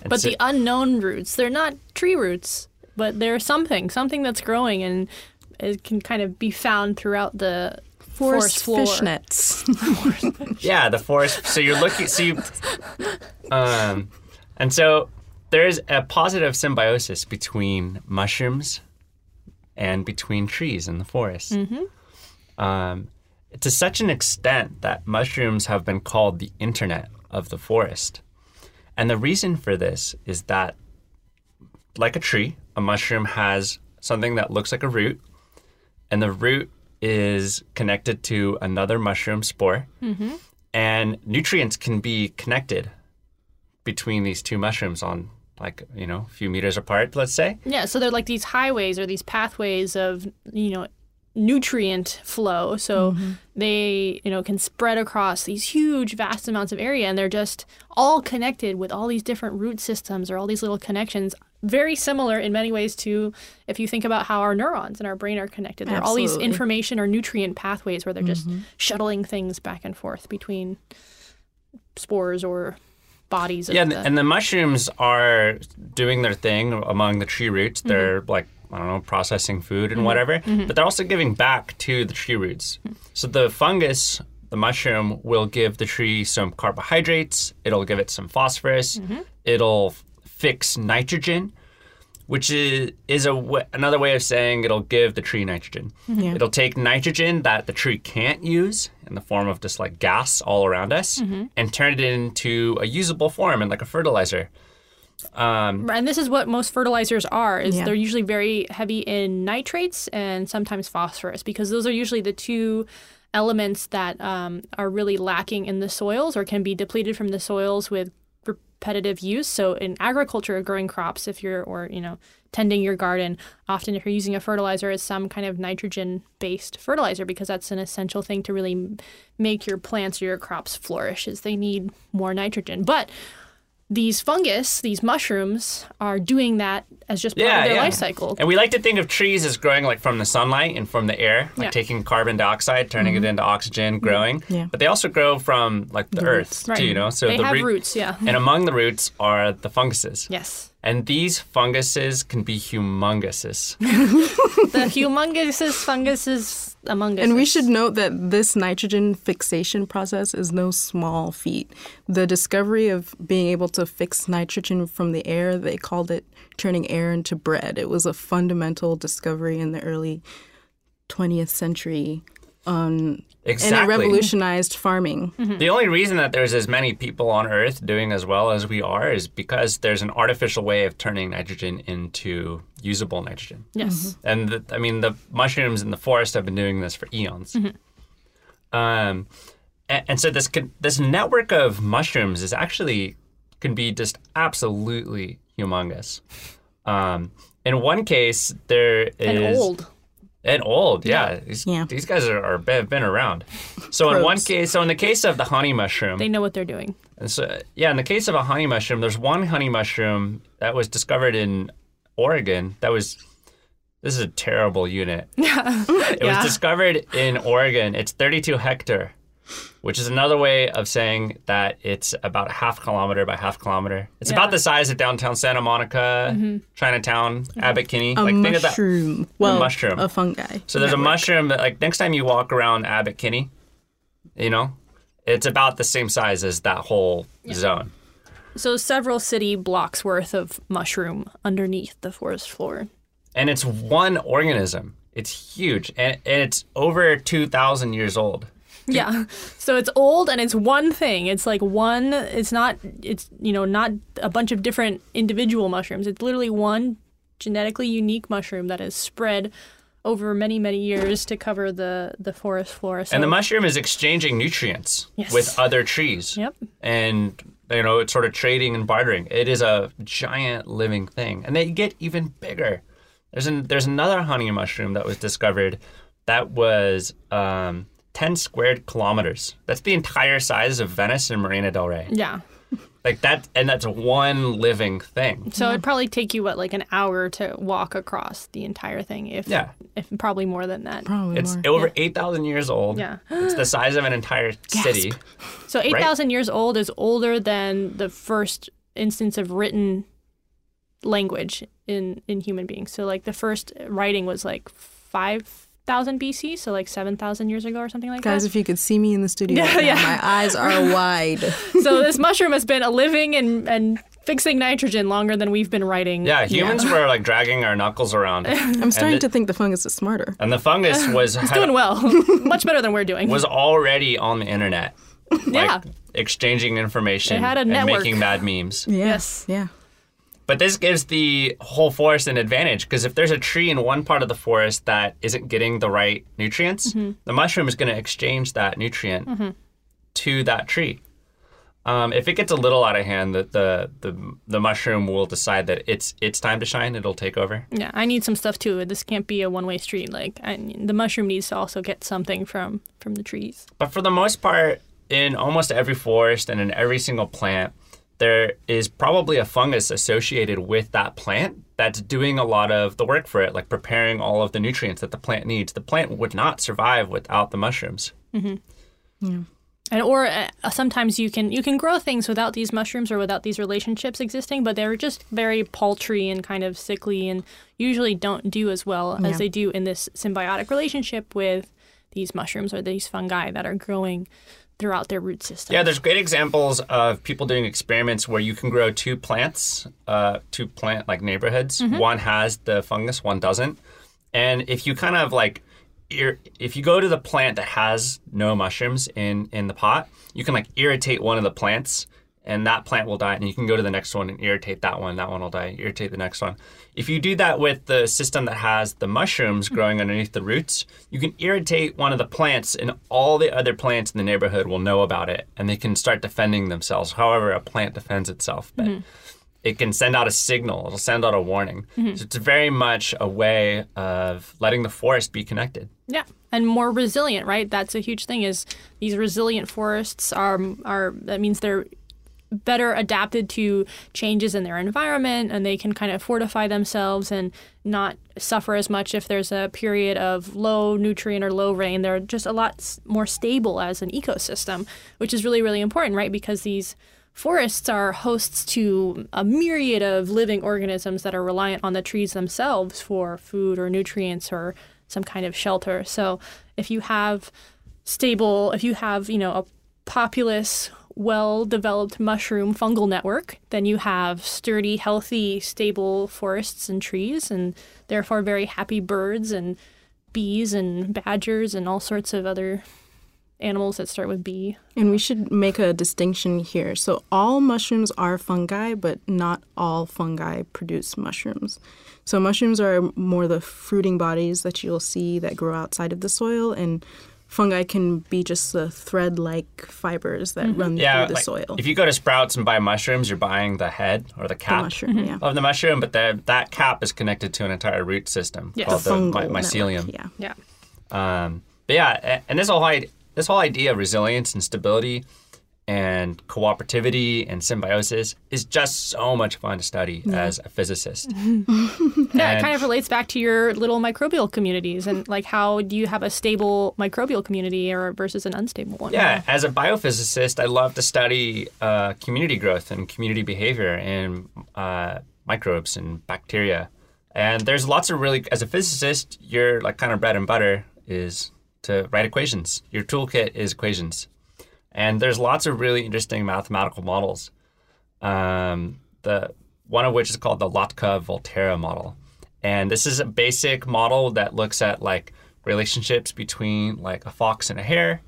But so- the unknown roots, they're not tree roots, but they're something, something that's growing and it can kind of be found throughout the forest floor. Fishnets. Yeah, the forest. So you're looking. So you, um, and so there is a positive symbiosis between mushrooms and between trees in the forest. Mm-hmm. Um, to such an extent that mushrooms have been called the internet of the forest. And the reason for this is that, like a tree, a mushroom has something that looks like a root, and the root is connected to another mushroom spore, mm-hmm. and nutrients can be connected between these two mushrooms on, like, you know, a few meters apart, let's say. Yeah, so they're like these highways or these pathways of, you know, nutrient flow. So mm-hmm. they, you know, can spread across these huge, vast amounts of area, and they're just all connected with all these different root systems or all these little connections. Very similar in many ways to if you think about how our neurons in our brain are connected. There Absolutely. Are all these information or nutrient pathways where they're mm-hmm. just shuttling things back and forth between spores or bodies. Of yeah, the... and the mushrooms are doing their thing among the tree roots. They're mm-hmm. like, I don't know, processing food and mm-hmm. whatever, mm-hmm. but they're also giving back to the tree roots. Mm-hmm. So the fungus, the mushroom, will give the tree some carbohydrates. It'll give it some phosphorus. Mm-hmm. It'll fix nitrogen, which is is a w- another way of saying it'll give the tree nitrogen. Yeah. It'll take nitrogen that the tree can't use in the form of just like gas all around us mm-hmm. and turn it into a usable form and like a fertilizer. Um, and this is what most fertilizers are, is yeah. they're usually very heavy in nitrates and sometimes phosphorus, because those are usually the two elements that um, are really lacking in the soils or can be depleted from the soils with repetitive use. So in agriculture, growing crops, if you're, or, you know, tending your garden, often if you're using a fertilizer, it's some kind of nitrogen-based fertilizer, because that's an essential thing to really make your plants or your crops flourish, is they need more nitrogen. But these fungus, these mushrooms, are doing that as just part yeah, of their yeah. life cycle. And we like to think of trees as growing like from the sunlight and from the air, like yeah. taking carbon dioxide, turning mm-hmm. it into oxygen, growing. Yeah. But they also grow from like the, the earth, right. too, you know? So they the have root... roots, yeah. And among the roots are the funguses. Yes. And these funguses can be humongouses. The humongouses, funguses, among us. And we should note that this nitrogen fixation process is no small feat. The discovery of being able to fix nitrogen from the air, they called it turning air into bread. It was a fundamental discovery in the early twentieth century. Um, exactly. And it revolutionized farming. Mm-hmm. The only reason that there's as many people on Earth doing as well as we are is because there's an artificial way of turning nitrogen into usable nitrogen. Yes. Mm-hmm. And the, I mean, the mushrooms in the forest have been doing this for eons. Mm-hmm. Um, and, and so this can, this network of mushrooms is actually can be just absolutely humongous. Um, in one case, there is... And old. And old, yeah. yeah. These, yeah. these guys are, are have been around. So in one case, so in the case of the honey mushroom, they know what they're doing. And so yeah, in the case of a honey mushroom, there's one honey mushroom that was discovered in Oregon. That was this is a terrible unit. Yeah. It yeah. was discovered in Oregon. It's thirty-two hectare, which is another way of saying that it's about half kilometer by half kilometer. It's yeah. about the size of downtown Santa Monica, mm-hmm. Chinatown, mm-hmm. Abbot Kinney. A like, mushroom. Think of that. Well, a mushroom. A fungi. So there's network. A mushroom that, like, next time you walk around Abbot Kinney, you know, it's about the same size as that whole yeah. zone. So several city blocks worth of mushroom underneath the forest floor. And it's one organism. It's huge. And, and it's over two thousand years old. Yeah. So it's old and it's one thing. It's like one, it's not, it's, you know, not a bunch of different individual mushrooms. It's literally one genetically unique mushroom that is spread over many, many years to cover the, the forest floor. So, and the mushroom is exchanging nutrients yes. with other trees. Yep. And, you know, it's sort of trading and bartering. It is a giant living thing. And they get even bigger. There's an, there's another honey mushroom that was discovered that was... Um, ten squared kilometers. That's the entire size of Venice and Marina del Rey. Yeah. Like that, and that's one living thing. So it'd probably take you, what, like an hour to walk across the entire thing, if yeah. if probably more than that. Probably It's more. Over yeah. eight thousand years old. Yeah. It's the size of an entire Gasp. City. So eight thousand right? years old is older than the first instance of written language in, in human beings. So like the first writing was like five thousand B C, so like seven thousand years ago or something like Guys, that. Guys, if you could see me in the studio, right yeah. now, my eyes are wide. So this mushroom has been a living and and fixing nitrogen longer than we've been writing. Yeah, humans yeah. were like dragging our knuckles around. I'm starting it, to think the fungus is smarter. And the fungus was it's had, doing well, much better than we're doing. Was already on the internet. Yeah. Like exchanging information it had a network. And making bad memes. Yes. Yeah. But this gives the whole forest an advantage, because if there's a tree in one part of the forest that isn't getting the right nutrients, mm-hmm. the mushroom is going to exchange that nutrient mm-hmm. to that tree. Um, if it gets a little out of hand, the, the the the mushroom will decide that it's it's time to shine. It'll take over. Yeah, I need some stuff too. This can't be a one-way street. Like I, the mushroom needs to also get something from from the trees. But for the most part, in almost every forest and in every single plant, there is probably a fungus associated with that plant that's doing a lot of the work for it, like preparing all of the nutrients that the plant needs. The plant would not survive without the mushrooms. Mm-hmm. Yeah. And or uh, sometimes you can you can grow things without these mushrooms or without these relationships existing, but they're just very paltry and kind of sickly and usually don't do as well yeah. as they do in this symbiotic relationship with these mushrooms or these fungi that are growing throughout their root system. Yeah, there's great examples of people doing experiments where you can grow two plants, uh, two plant like neighborhoods. Mm-hmm. One has the fungus, one doesn't. And if you kind of like... Ir- if you go to the plant that has no mushrooms in, in the pot, you can like irritate one of the plants and that plant will die. And you can go to the next one and irritate that one. That one will die. Irritate the next one. If you do that with the system that has the mushrooms growing underneath the roots, you can irritate one of the plants and all the other plants in the neighborhood will know about it. And they can start defending themselves. However, a plant defends itself. But mm-hmm. it can send out a signal. It'll send out a warning. Mm-hmm. So it's very much a way of letting the forest be connected. Yeah, and more resilient, right? That's a huge thing is these resilient forests are, are that means they're better adapted to changes in their environment and they can kind of fortify themselves and not suffer as much if there's a period of low nutrient or low rain. They're just a lot more stable as an ecosystem, which is really, really important, right? Because these forests are hosts to a myriad of living organisms that are reliant on the trees themselves for food or nutrients or some kind of shelter. So if you have stable, if you have, you know, a populous, well-developed mushroom fungal network, then you have sturdy, healthy, stable forests and trees and therefore very happy birds and bees and badgers and all sorts of other animals that start with B. And we should make a distinction here. So all mushrooms are fungi, but not all fungi produce mushrooms. So mushrooms are more the fruiting bodies that you'll see that grow outside of the soil, and fungi can be just the thread-like fibers that mm-hmm. run yeah, through the like, soil. If you go to Sprouts and buy mushrooms, you're buying the head or the cap the mushroom, mm-hmm. yeah. of the mushroom, but the, that cap is connected to an entire root system yes. called the, the my, mycelium. Network, yeah. yeah. Um, but yeah, and this whole idea This whole idea of resilience and stability and cooperativity and symbiosis is just so much fun to study yeah. as a physicist. Yeah, it kind of relates back to your little microbial communities and like how do you have a stable microbial community or versus an unstable one? Yeah, yeah. As a biophysicist, I love to study uh, community growth and community behavior and uh, microbes and bacteria. And there's lots of really, as a physicist, your like kind of bread and butter is to write equations. Your toolkit is equations. And there's lots of really interesting mathematical models, um, the one of which is called the Lotka-Volterra model. And this is a basic model that looks at like relationships between like a fox and a hare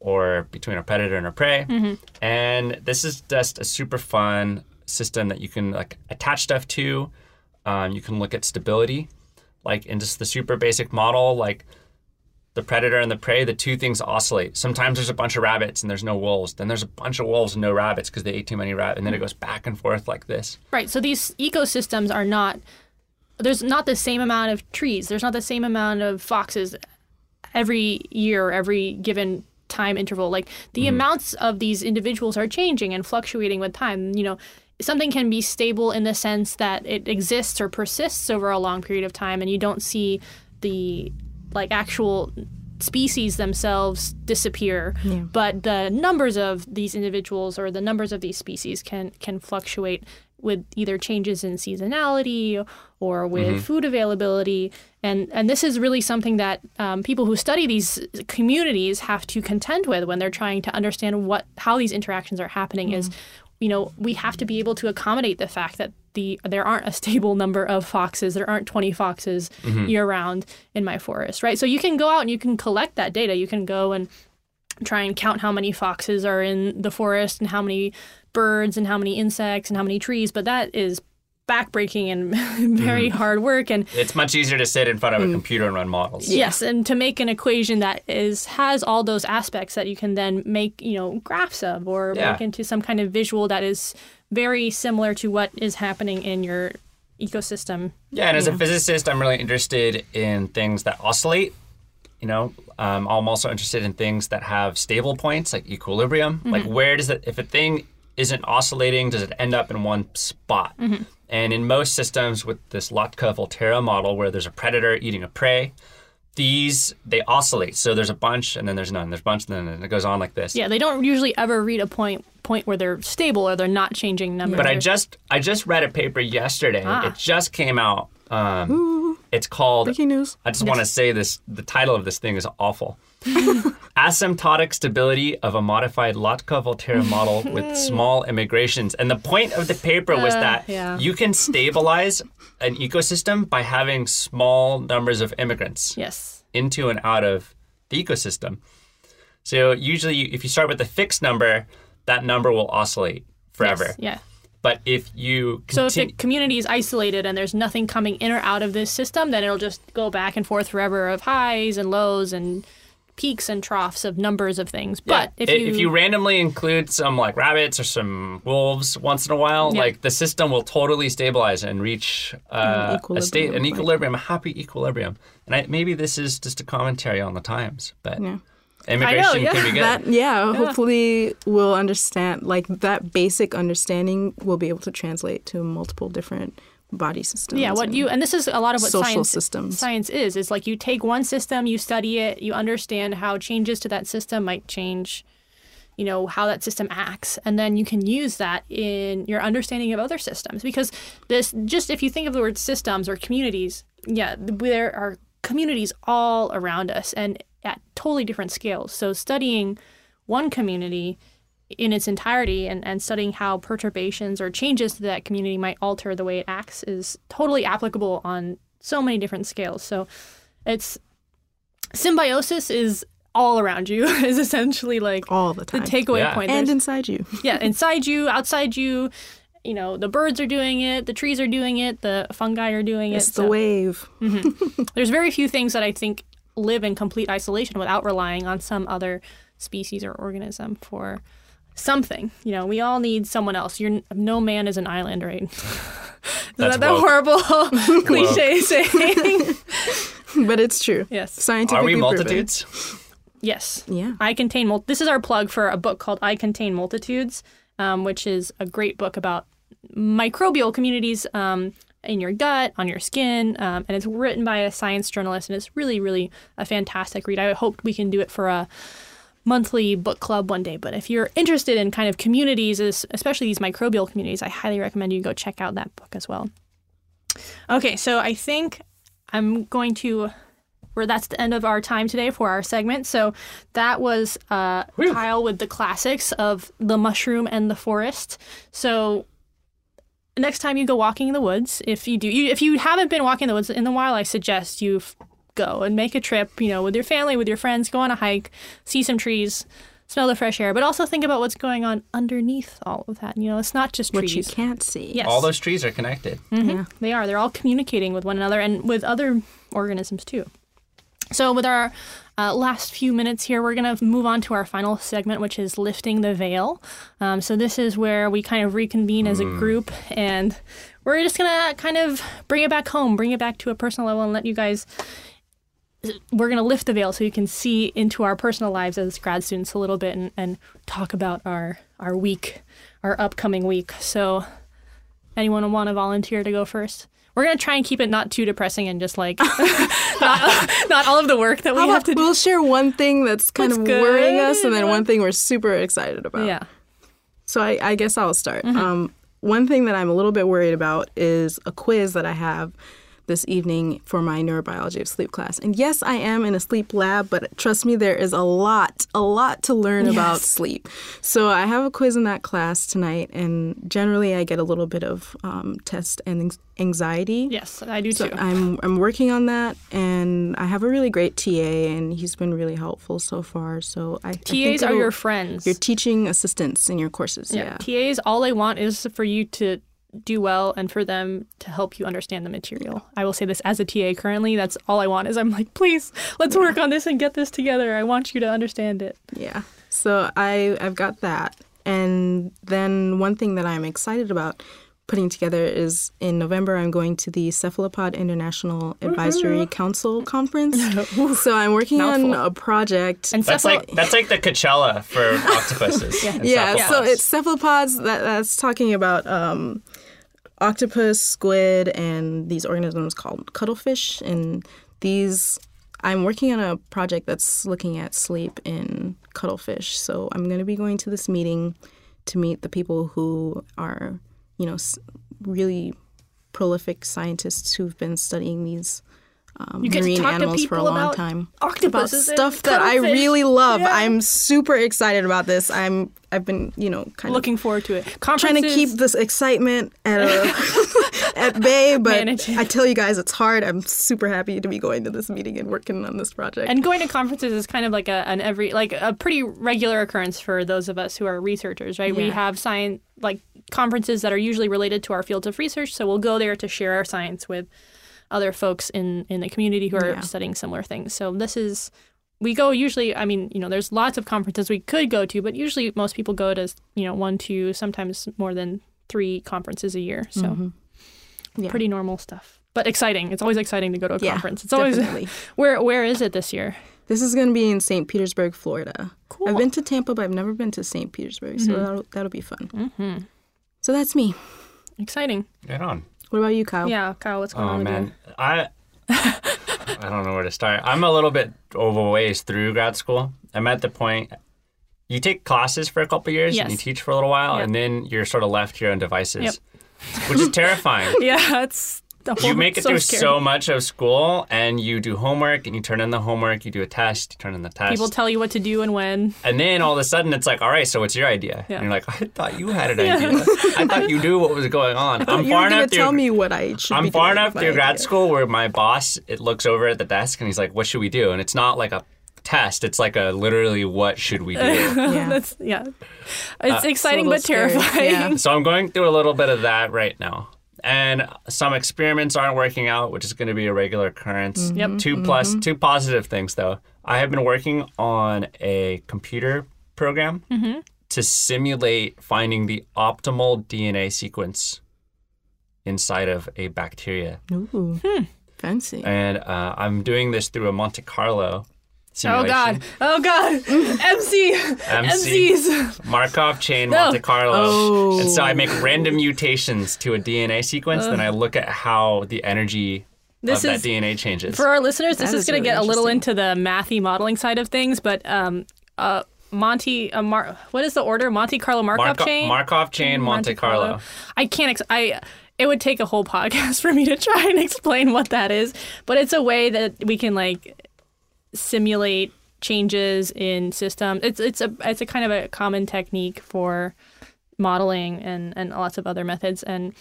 or between a predator and a prey. Mm-hmm. And this is just a super fun system that you can like attach stuff to. Um, you can look at stability, like in just the super basic model, like the predator and the prey, the two things oscillate. Sometimes there's a bunch of rabbits and there's no wolves. Then there's a bunch of wolves and no rabbits because they ate too many rabbits. And then it goes back and forth like this. Right. So these ecosystems are not, there's not the same amount of trees. There's not the same amount of foxes every year, every given time interval. Like the mm-hmm. amounts of these individuals are changing and fluctuating with time. You know, something can be stable in the sense that it exists or persists over a long period of time and you don't see the like actual species themselves disappear, yeah. but the numbers of these individuals or the numbers of these species can can fluctuate with either changes in seasonality or with mm-hmm. food availability. And and this is really something that um, people who study these communities have to contend with when they're trying to understand what how these interactions are happening mm-hmm. is, you know, we have to be able to accommodate the fact that The, there aren't a stable number of foxes. There aren't twenty foxes mm-hmm. year round in my forest, right? So you can go out and you can collect that data. You can go and try and count how many foxes are in the forest and how many birds and how many insects and how many trees, but that is backbreaking and very mm-hmm. hard work. And it's much easier to sit in front of a mm, computer and run models. Yes, and to make an equation that is has all those aspects that you can then make, you know, graphs of or yeah. make into some kind of visual that is very similar to what is happening in your ecosystem. Yeah, and as know. a physicist, I'm really interested in things that oscillate. You know, um, I'm also interested in things that have stable points, like equilibrium. Mm-hmm. Like, where does it, if a thing isn't oscillating, does it end up in one spot? Mm-hmm. And in most systems with this Lotka-Volterra model, where there's a predator eating a prey, these, they oscillate. So there's a bunch, and then there's none. There's a bunch, and then and it goes on like this. Yeah, they don't usually ever read a point point where they're stable or they're not changing numbers. But I just I just read a paper yesterday. Ah. It just came out. Um, Ooh. It's called... Breaking news. I just yes. want to say this. The title of this thing is awful. Asymptotic stability of a modified Lotka-Volterra model with small immigrations. And the point of the paper was uh, that yeah. you can stabilize an ecosystem by having small numbers of immigrants yes. into and out of the ecosystem. So usually if you start with a fixed number, that number will oscillate forever. Yes, yeah. But if you... Conti- so if the community is isolated and there's nothing coming in or out of this system, then it'll just go back and forth forever of highs and lows and peaks and troughs of numbers of things. Yeah. But if it, you... If you randomly include some, like, rabbits or some wolves once in a while, yeah. like, the system will totally stabilize and reach uh, an a state, an equilibrium, like. a happy equilibrium. And I, maybe this is just a commentary on the times, but... Yeah. Immigration I know, yeah. can be good. That, yeah, yeah, hopefully we'll understand, like, that basic understanding will be able to translate to multiple different body systems. Yeah, what you, and this is a lot of what science, science is. It's like you take one system, you study it, you understand how changes to that system might change, you know, how that system acts, and then you can use that in your understanding of other systems. Because this, just if you think of the word systems or communities, yeah, there are communities all around us, and at totally different scales. So studying one community in its entirety and, and studying how perturbations or changes to that community might alter the way it acts is totally applicable on so many different scales. So it's symbiosis is all around you is essentially like all the, time. the takeaway yeah. point. There's, and inside you. yeah, inside you, outside you, you know, the birds are doing it, the trees are doing it, the fungi are doing it's it. It's the so. wave. Mm-hmm. There's very few things that I think live in complete isolation without relying on some other species or organism for something. You know, we all need someone else. You're no man is an island, right? Is that that horrible cliche saying? But it's true. Yes. Scientifically Are we multitudes? Proven. Yes. Yeah. I Contain Mul- This is our plug for a book called I Contain Multitudes, um, which is a great book about microbial communities, um, in your gut, on your skin, um, and it's written by a science journalist, and it's really, really a fantastic read. I hope we can do it for a monthly book club one day, but if you're interested in kind of communities, especially these microbial communities, I highly recommend you go check out that book as well. Okay, so I think I'm going to... Where that's the end of our time today for our segment. So that was uh, Kyle with the classics of the mushroom and the forest. So... Next time you go walking in the woods, if you do, you, if you haven't been walking in the woods in a while, I suggest you f- go and make a trip, you know, with your family, with your friends, go on a hike, see some trees, smell the fresh air, but also think about what's going on underneath all of that. You know, it's not just trees. Which you can't see. Yes. All those trees are connected. Mm-hmm. Yeah. They are. They're all communicating with one another and with other organisms too. So with our uh, last few minutes here, we're going to move on to our final segment, which is lifting the veil. Um, so this is where we kind of reconvene mm. as a group, and we're just going to kind of bring it back home, bring it back to a personal level, and let you guys, we're going to lift the veil so you can see into our personal lives as grad students a little bit and, and talk about our, our week, our upcoming week. So anyone want to volunteer to go first? We're going to try and keep it not too depressing and just like not, not all of the work that we How have to do. We'll share one thing that's kind that's of good. worrying us and then one thing we're super excited about. Yeah. So I, I guess I'll start. Mm-hmm. Um, one thing that I'm a little bit worried about is a quiz that I have this evening for my neurobiology of sleep class. And yes, I am in a sleep lab, but trust me, there is a lot, a lot to learn yes. about sleep. So I have a quiz in that class tonight, and generally I get a little bit of um, test and anxiety. Yes, I do so too. I'm, I'm working on that, and I have a really great T A, and he's been really helpful so far. So I, T As I think are your friends. Your teaching assistants in your courses, yeah. yeah. T As, all they want is for you to do well and for them to help you understand the material. I will say this as a T A currently, that's all I want is I'm like, please, let's yeah. work on this and get this together. I want you to understand it. Yeah. So I, I've got that. And then one thing that I'm excited about putting together is in November, I'm going to the Cephalopod International Advisory Council Conference. So I'm working Mouthful. on a project. And that's, like, that's like the Coachella for octopuses. yeah, yeah so it's cephalopods that, that's talking about um, octopus, squid, and these organisms called cuttlefish. And these, I'm working on a project that's looking at sleep in cuttlefish. So I'm going to be going to this meeting to meet the people who are, you know, really prolific scientists who've been studying these um, marine animals for a long time. Octopuses, about stuff that I really love. Yeah. I'm super excited about this. I'm I've been, you know, kind of looking forward to it. Trying to keep this excitement at a, at bay, but Managing. I tell you guys, it's hard. I'm super happy to be going to this meeting and working on this project. And going to conferences is kind of like a an every like a pretty regular occurrence for those of us who are researchers, right? Yeah. We have science like conferences that are usually related to our fields of research, so we'll go there to share our science with other folks in, in the community who are yeah. studying similar things. So this is, we go usually, I mean, you know, there's lots of conferences we could go to, but usually most people go to, you know, one, two, sometimes more than three conferences a year. So mm-hmm. yeah. pretty normal stuff, but exciting. It's always exciting to go to a yeah, conference. It's always, definitely. where where is it this year? This is going to be in Saint Petersburg, Florida. Cool. I've been to Tampa, but I've never been to Saint Petersburg, mm-hmm. so that'll, that'll be fun. Mm-hmm. So that's me. Exciting. Right on. What about you, Kyle? Yeah, Kyle, what's going oh, on with man. you? Oh, man. I I don't know where to start. I'm a little bit over a ways through grad school. I'm at the point, you take classes for a couple years, yes. and you teach for a little while, yep. and then you're sort of left to your own devices, yep. which is terrifying. yeah, it's You make it so through scary. so much of school, and you do homework, and you turn in the homework, you do a test, you turn in the test. People tell you what to do and when. And then all of a sudden, it's like, all right, so what's your idea? Yeah. And you're like, I thought you had an idea. Yeah. I thought you knew what was going on. I'm you far were enough. Through, tell me what I should I'm be far enough through grad idea. school where my boss it looks over at the desk and he's like, what should we do? And it's not like a test. It's like a literally, what should we do? yeah. That's yeah. It's uh, exciting but scary. terrifying. Yeah. So I'm going through a little bit of that right now. And some experiments aren't working out, which is going to be a regular occurrence. Mm-hmm. Two plus, mm-hmm. two positive things, though. I have been working on a computer program mm-hmm. to simulate finding the optimal D N A sequence inside of a bacteria. Ooh, hmm. fancy. And uh, I'm doing this through a Monte Carlo simulation. Oh, God. Oh, God. M C. M Cs. Markov chain no. Monte Carlo. Oh. And so I make random mutations to a D N A sequence, uh. then I look at how the energy this of is, that D N A changes. For our listeners, this that is, is going to really get a little into the mathy modeling side of things, but um, uh, Monte, uh, Mar- what is the order? Monte Carlo Markov Marco- chain? Markov chain Monte, Monte Carlo. Carlo. I can't, ex- I... It would take a whole podcast for me to try and explain what that is, but it's a way that we can, like, simulate changes in systems. It's it's a it's a kind of a common technique for modeling and, and lots of other methods, and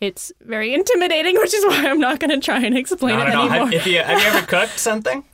it's very intimidating, which is why I'm not going to try and explain not it anymore. Have, if you, have you ever cooked something?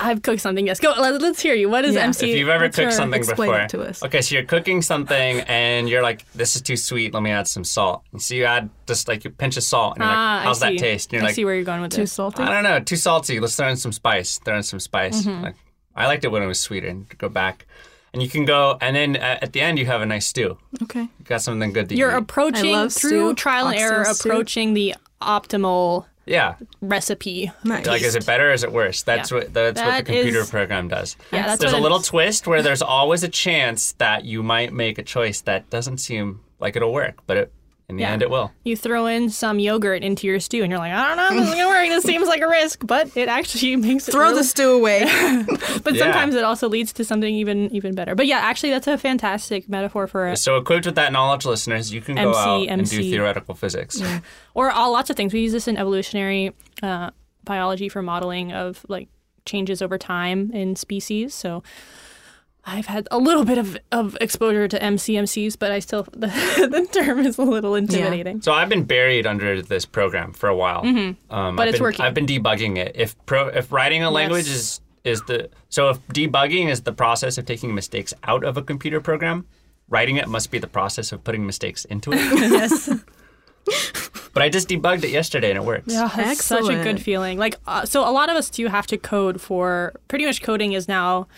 I've cooked something, yes. Go, let, let's hear you. What is yeah. M C? If you've ever cooked something explain before. Explain it to us. Okay, so you're cooking something, and you're like, this is too sweet, let me add some salt. And so you add just like a pinch of salt, and you're ah, like, how's that taste? And you're I like, see where you're going with too this. Too salty? I don't know, too salty. Let's throw in some spice. Throw in some spice. Mm-hmm. Like, I liked it when it was sweeter, and go back. And you can go, and then uh, at the end, you have a nice stew. Okay. You got something good to you're eat. You're approaching, through trial and error, approaching the optimal Yeah. recipe. Nice. Like, is it better or is it worse? That's yeah. what that's that what the computer is, program does. Yeah, that's there's a little is. twist where there's always a chance that you might make a choice that doesn't seem like it'll work, but it In the yeah. end, it will. You throw in some yogurt into your stew, and you're like, I don't know if this is going to work. This seems like a risk, but it actually makes it... Throw really... the stew away. But yeah. sometimes it also leads to something even even better. But yeah, actually, that's a fantastic metaphor for... A... So equipped with that knowledge, listeners, you can M C, go out M C. And do theoretical physics. Yeah. Or all, lots of things. We use this in evolutionary uh, biology for modeling of like changes over time in species. So... I've had a little bit of, of exposure to M C M Cs, but I still, the, the term is a little intimidating. Yeah. So I've been buried under this program for a while. Mm-hmm. Um, but I've it's been, working. I've been debugging it. If pro, if writing a language yes. is, is the, so if debugging is the process of taking mistakes out of a computer program, writing it must be the process of putting mistakes into it. Yes. But I just debugged it yesterday, and it works. Yeah, that's Excellent. Such a good feeling. Like, uh, so a lot of us do have to code for, pretty much coding is now...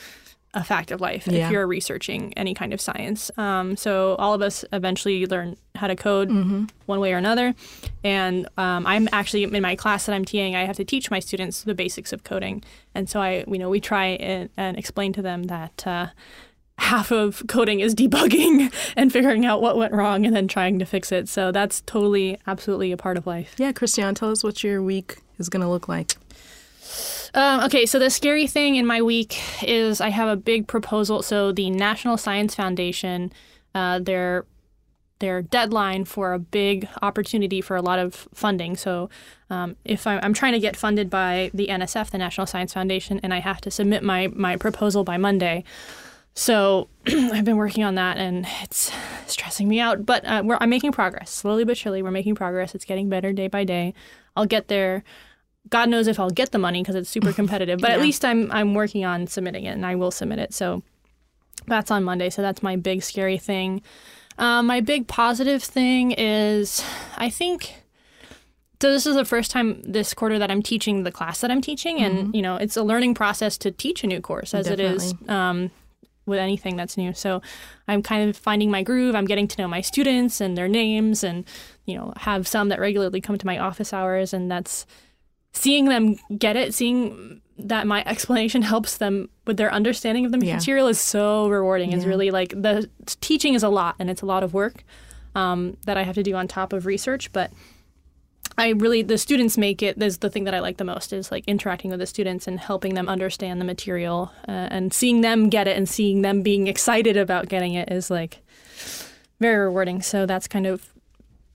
a fact of life yeah. if you're researching any kind of science. Um, so all of us eventually learn how to code mm-hmm. one way or another. And um, I'm actually in my class that I'm TAing, I have to teach my students the basics of coding. And so I, you know, we try and, and explain to them that uh, half of coding is debugging and figuring out what went wrong and then trying to fix it. So that's totally, absolutely a part of life. Yeah, Christiane, tell us what your week is going to look like. Um, okay, so the scary thing in my week is I have a big proposal. So the National Science Foundation, uh, their their deadline for a big opportunity for a lot of funding. So um, if I'm, I'm trying to get funded by the N S F, the National Science Foundation, and I have to submit my, my proposal by Monday. So I've been working on that, and it's stressing me out. But uh, we're, I'm making progress. Slowly but surely, we're making progress. It's getting better day by day. I'll get there. God knows if I'll get the money because it's super competitive, but yeah. at least I'm I'm working on submitting it, and I will submit it. So that's on Monday. So that's my big scary thing. Um, my big positive thing is I think so this is the first time this quarter that I'm teaching the class that I'm teaching, mm-hmm. and you know it's a learning process to teach a new course as Definitely. It is um, with anything that's new. So I'm kind of finding my groove. I'm getting to know my students and their names, and you know have some that regularly come to my office hours, and that's. Seeing them get it, seeing that my explanation helps them with their understanding of the yeah. material is so rewarding. Yeah. It's really like the teaching is a lot, and it's a lot of work um, that I have to do on top of research. But I really, the students make it, is the thing that I like the most is like interacting with the students and helping them understand the material uh, and seeing them get it and seeing them being excited about getting it is like very rewarding. So that's kind of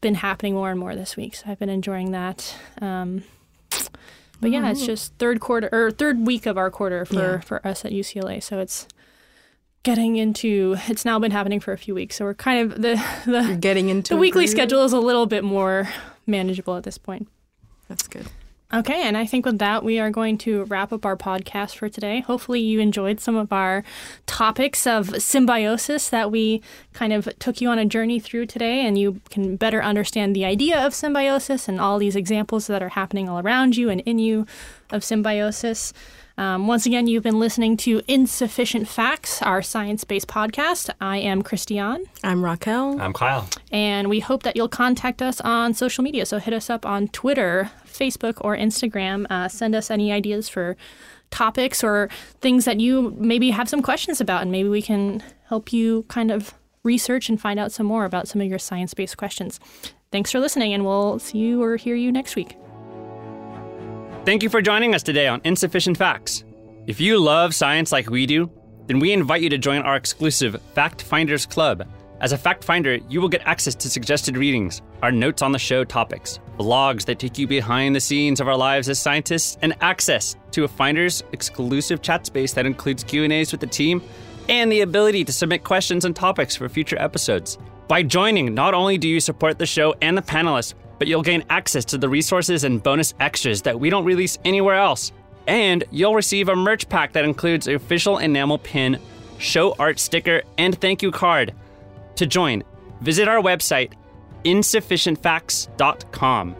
been happening more and more this week. So I've been enjoying that. Um, But yeah, it's just third quarter or third week of our quarter for, yeah. for us at U C L A. So it's getting into it's now been happening for a few weeks. So we're kind of the the, You're getting into the weekly schedule is a little bit more manageable at this point. That's good. Okay, and I think with that, we are going to wrap up our podcast for today. Hopefully you enjoyed some of our topics of symbiosis that we kind of took you on a journey through today, and you can better understand the idea of symbiosis and all these examples that are happening all around you and in you of symbiosis. Um, once again, you've been listening to Insufficient Facts, our science-based podcast. I am Christiane. I'm Raquel. I'm Kyle. And we hope that you'll contact us on social media. So hit us up on Twitter, Facebook, or Instagram. Uh, send us any ideas for topics or things that you maybe have some questions about, and maybe we can help you kind of research and find out some more about some of your science-based questions. Thanks for listening, and we'll see you or hear you next week. Thank you for joining us today on Insufficient Facts. If you love science like we do, then we invite you to join our exclusive Fact Finders Club. As a fact finder, you will get access to suggested readings, our notes on the show topics, blogs that take you behind the scenes of our lives as scientists, and access to a finder's exclusive chat space that includes Q and A's with the team and the ability to submit questions and topics for future episodes. By joining, not only do you support the show and the panelists, but you'll gain access to the resources and bonus extras that we don't release anywhere else. And you'll receive a merch pack that includes an official enamel pin, show art sticker, and thank you card. To join, visit our website, insufficient facts dot com.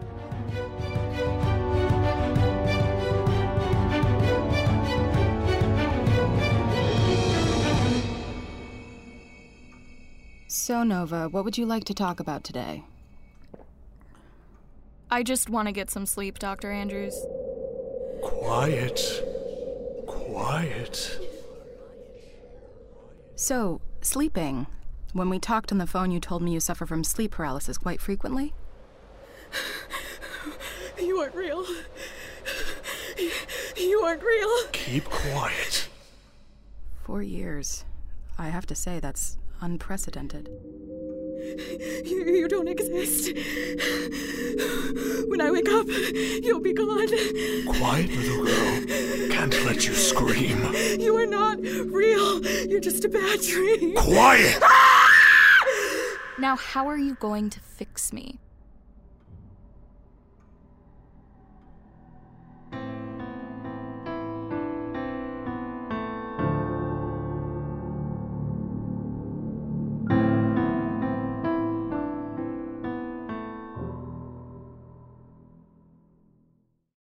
So, Nova, what would you like to talk about today? I just want to get some sleep, Doctor Andrews. Quiet. Quiet. So, sleeping. When we talked on the phone, you told me you suffer from sleep paralysis quite frequently. You aren't real. You aren't real. Keep quiet. Four years. I have to say, that's unprecedented. You, you don't exist. When I wake up, you'll be gone. Quiet, little girl. Can't let you scream. You are not real. You're just a bad dream. Quiet! Ah! Now, how are you going to fix me?